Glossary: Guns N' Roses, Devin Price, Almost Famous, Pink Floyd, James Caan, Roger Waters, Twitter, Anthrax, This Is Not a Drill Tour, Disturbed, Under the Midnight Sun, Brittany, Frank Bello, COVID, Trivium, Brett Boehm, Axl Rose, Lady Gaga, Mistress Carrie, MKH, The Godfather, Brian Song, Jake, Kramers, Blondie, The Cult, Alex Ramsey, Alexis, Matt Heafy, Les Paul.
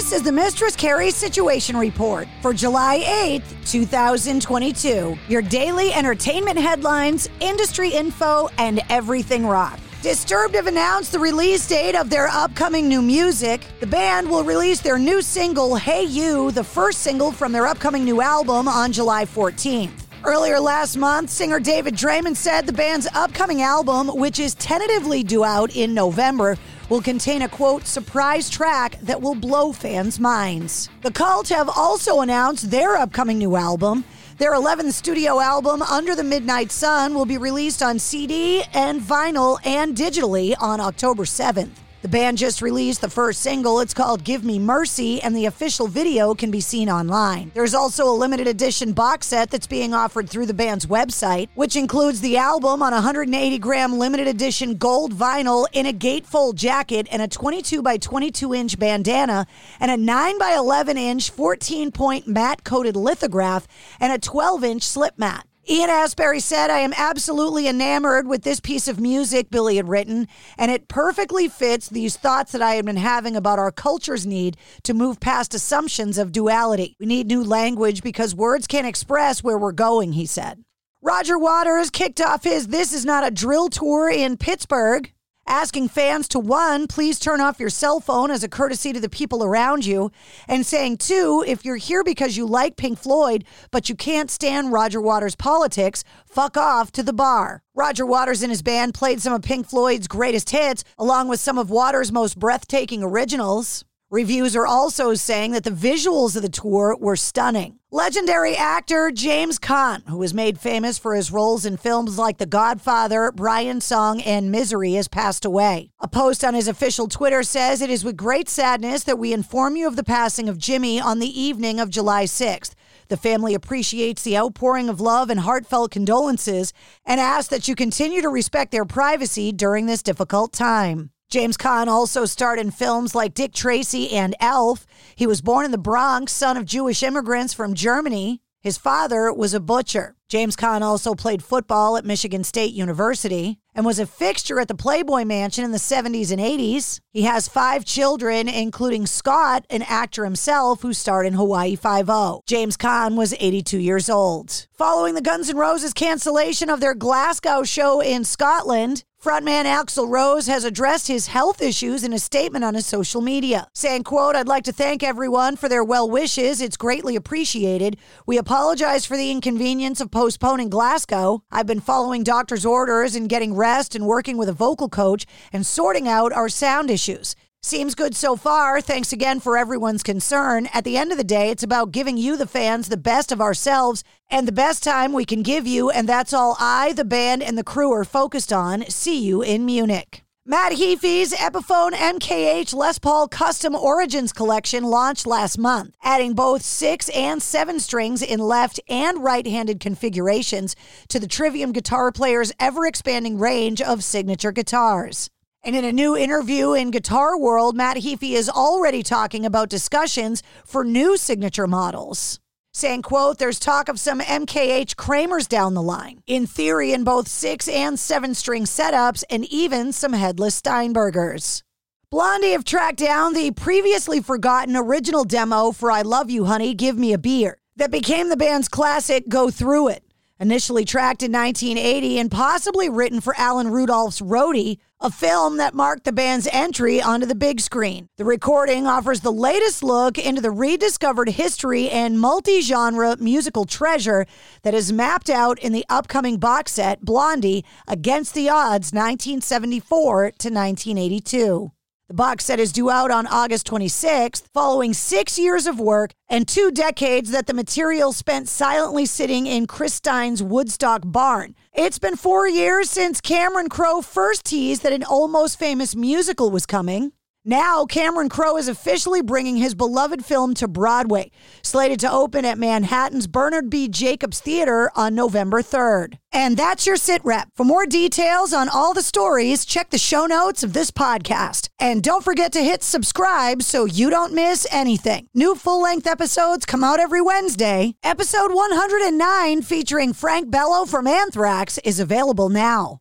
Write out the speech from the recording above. This is the Mistress Carrie Situation Report for July 8th, 2022. Your daily entertainment headlines, industry info, and everything rock. Disturbed have announced the release date of their upcoming new music. The band will release their new single, Hey You, the first single from their upcoming new album, on July 14th. Earlier last month, singer David Draiman said the band's upcoming album, which is tentatively due out in November, will contain a, quote, surprise track that will blow fans' minds. The Cult have also announced their upcoming new album. Their 11th studio album, Under the Midnight Sun, will be released on CD and vinyl and digitally on October 7th. The band just released the first single. It's called Give Me Mercy, and the official video can be seen online. There's also a limited edition box set that's being offered through the band's website, which includes the album on 180-gram limited edition gold vinyl in a gatefold jacket and a 22 by 22-inch bandana and a 9 by 11-inch 14-point matte-coated lithograph and a 12-inch slip mat. Ian Asbury said, "I am absolutely enamored with this piece of music Billy had written, and it perfectly fits these thoughts that I had been having about our culture's need to move past assumptions of duality. We need new language because words can't express where we're going," he said. Roger Waters kicked off his This Is Not a Drill Tour in Pittsburgh, asking fans to, one, please turn off your cell phone as a courtesy to the people around you, and saying, two, if you're here because you like Pink Floyd, but you can't stand Roger Waters' politics, fuck off to the bar. Roger Waters and his band played some of Pink Floyd's greatest hits, along with some of Waters' most breathtaking originals. Reviews are also saying that the visuals of the tour were stunning. Legendary actor James Caan, who was made famous for his roles in films like The Godfather, Brian Song, and Misery, has passed away. A post on his official Twitter says, "It is with great sadness that we inform you of the passing of Jimmy on the evening of July 6th. The family appreciates the outpouring of love and heartfelt condolences and asks that you continue to respect their privacy during this difficult time." James Caan also starred in films like Dick Tracy and Elf. He was born in the Bronx, son of Jewish immigrants from Germany. His father was a butcher. James Caan also played football at Michigan State University and was a fixture at the Playboy Mansion in the 70s and 80s. He has 5 children, including Scott, an actor himself who starred in Hawaii Five-0. James Caan was 82 years old. Following the Guns N' Roses cancellation of their Glasgow show in Scotland, frontman Axl Rose has addressed his health issues in a statement on his social media, saying, quote, "I'd like to thank everyone for their well wishes. It's greatly appreciated. We apologize for the inconvenience of postponing Glasgow. I've been following doctor's orders and getting rest and working with a vocal coach and sorting out our sound issues. Seems good so far. Thanks again for everyone's concern. At the end of the day, it's about giving you, the fans, the best of ourselves and the best time we can give you. And that's all I, the band, and the crew are focused on. See you in Munich." Matt Heafy's Epiphone MKH Les Paul Custom Origins Collection launched last month, adding both 6 and 7 strings in left and right-handed configurations to the Trivium guitar player's ever-expanding range of signature guitars. And in a new interview in Guitar World, Matt Heafy is already talking about discussions for new signature models, saying, quote, "There's talk of some MKH Kramers down the line, in theory in both 6 and 7 string setups, and even some headless Steinbergers." Blondie have tracked down the previously forgotten original demo for I Love You Honey, Give Me a Beer that became the band's classic Go Through It. Initially tracked in 1980 and possibly written for Alan Rudolph's Roadie, a film that marked the band's entry onto the big screen. The recording offers the latest look into the rediscovered history and multi-genre musical treasure that is mapped out in the upcoming box set Blondie Against the Odds 1974 to 1982. The box set is due out on August 26th, following 6 years of work and 2 decades that the material spent silently sitting in Chris Stein's Woodstock barn. It's been 4 years since Cameron Crowe first teased that an Almost Famous musical was coming. Now, Cameron Crowe is officially bringing his beloved film to Broadway, slated to open at Manhattan's Bernard B. Jacobs Theater on November 3rd. And that's your sit rep. For more details on all the stories, check the show notes of this podcast. And don't forget to hit subscribe so you don't miss anything. New full-length episodes come out every Wednesday. Episode 109, featuring Frank Bello from Anthrax, is available now.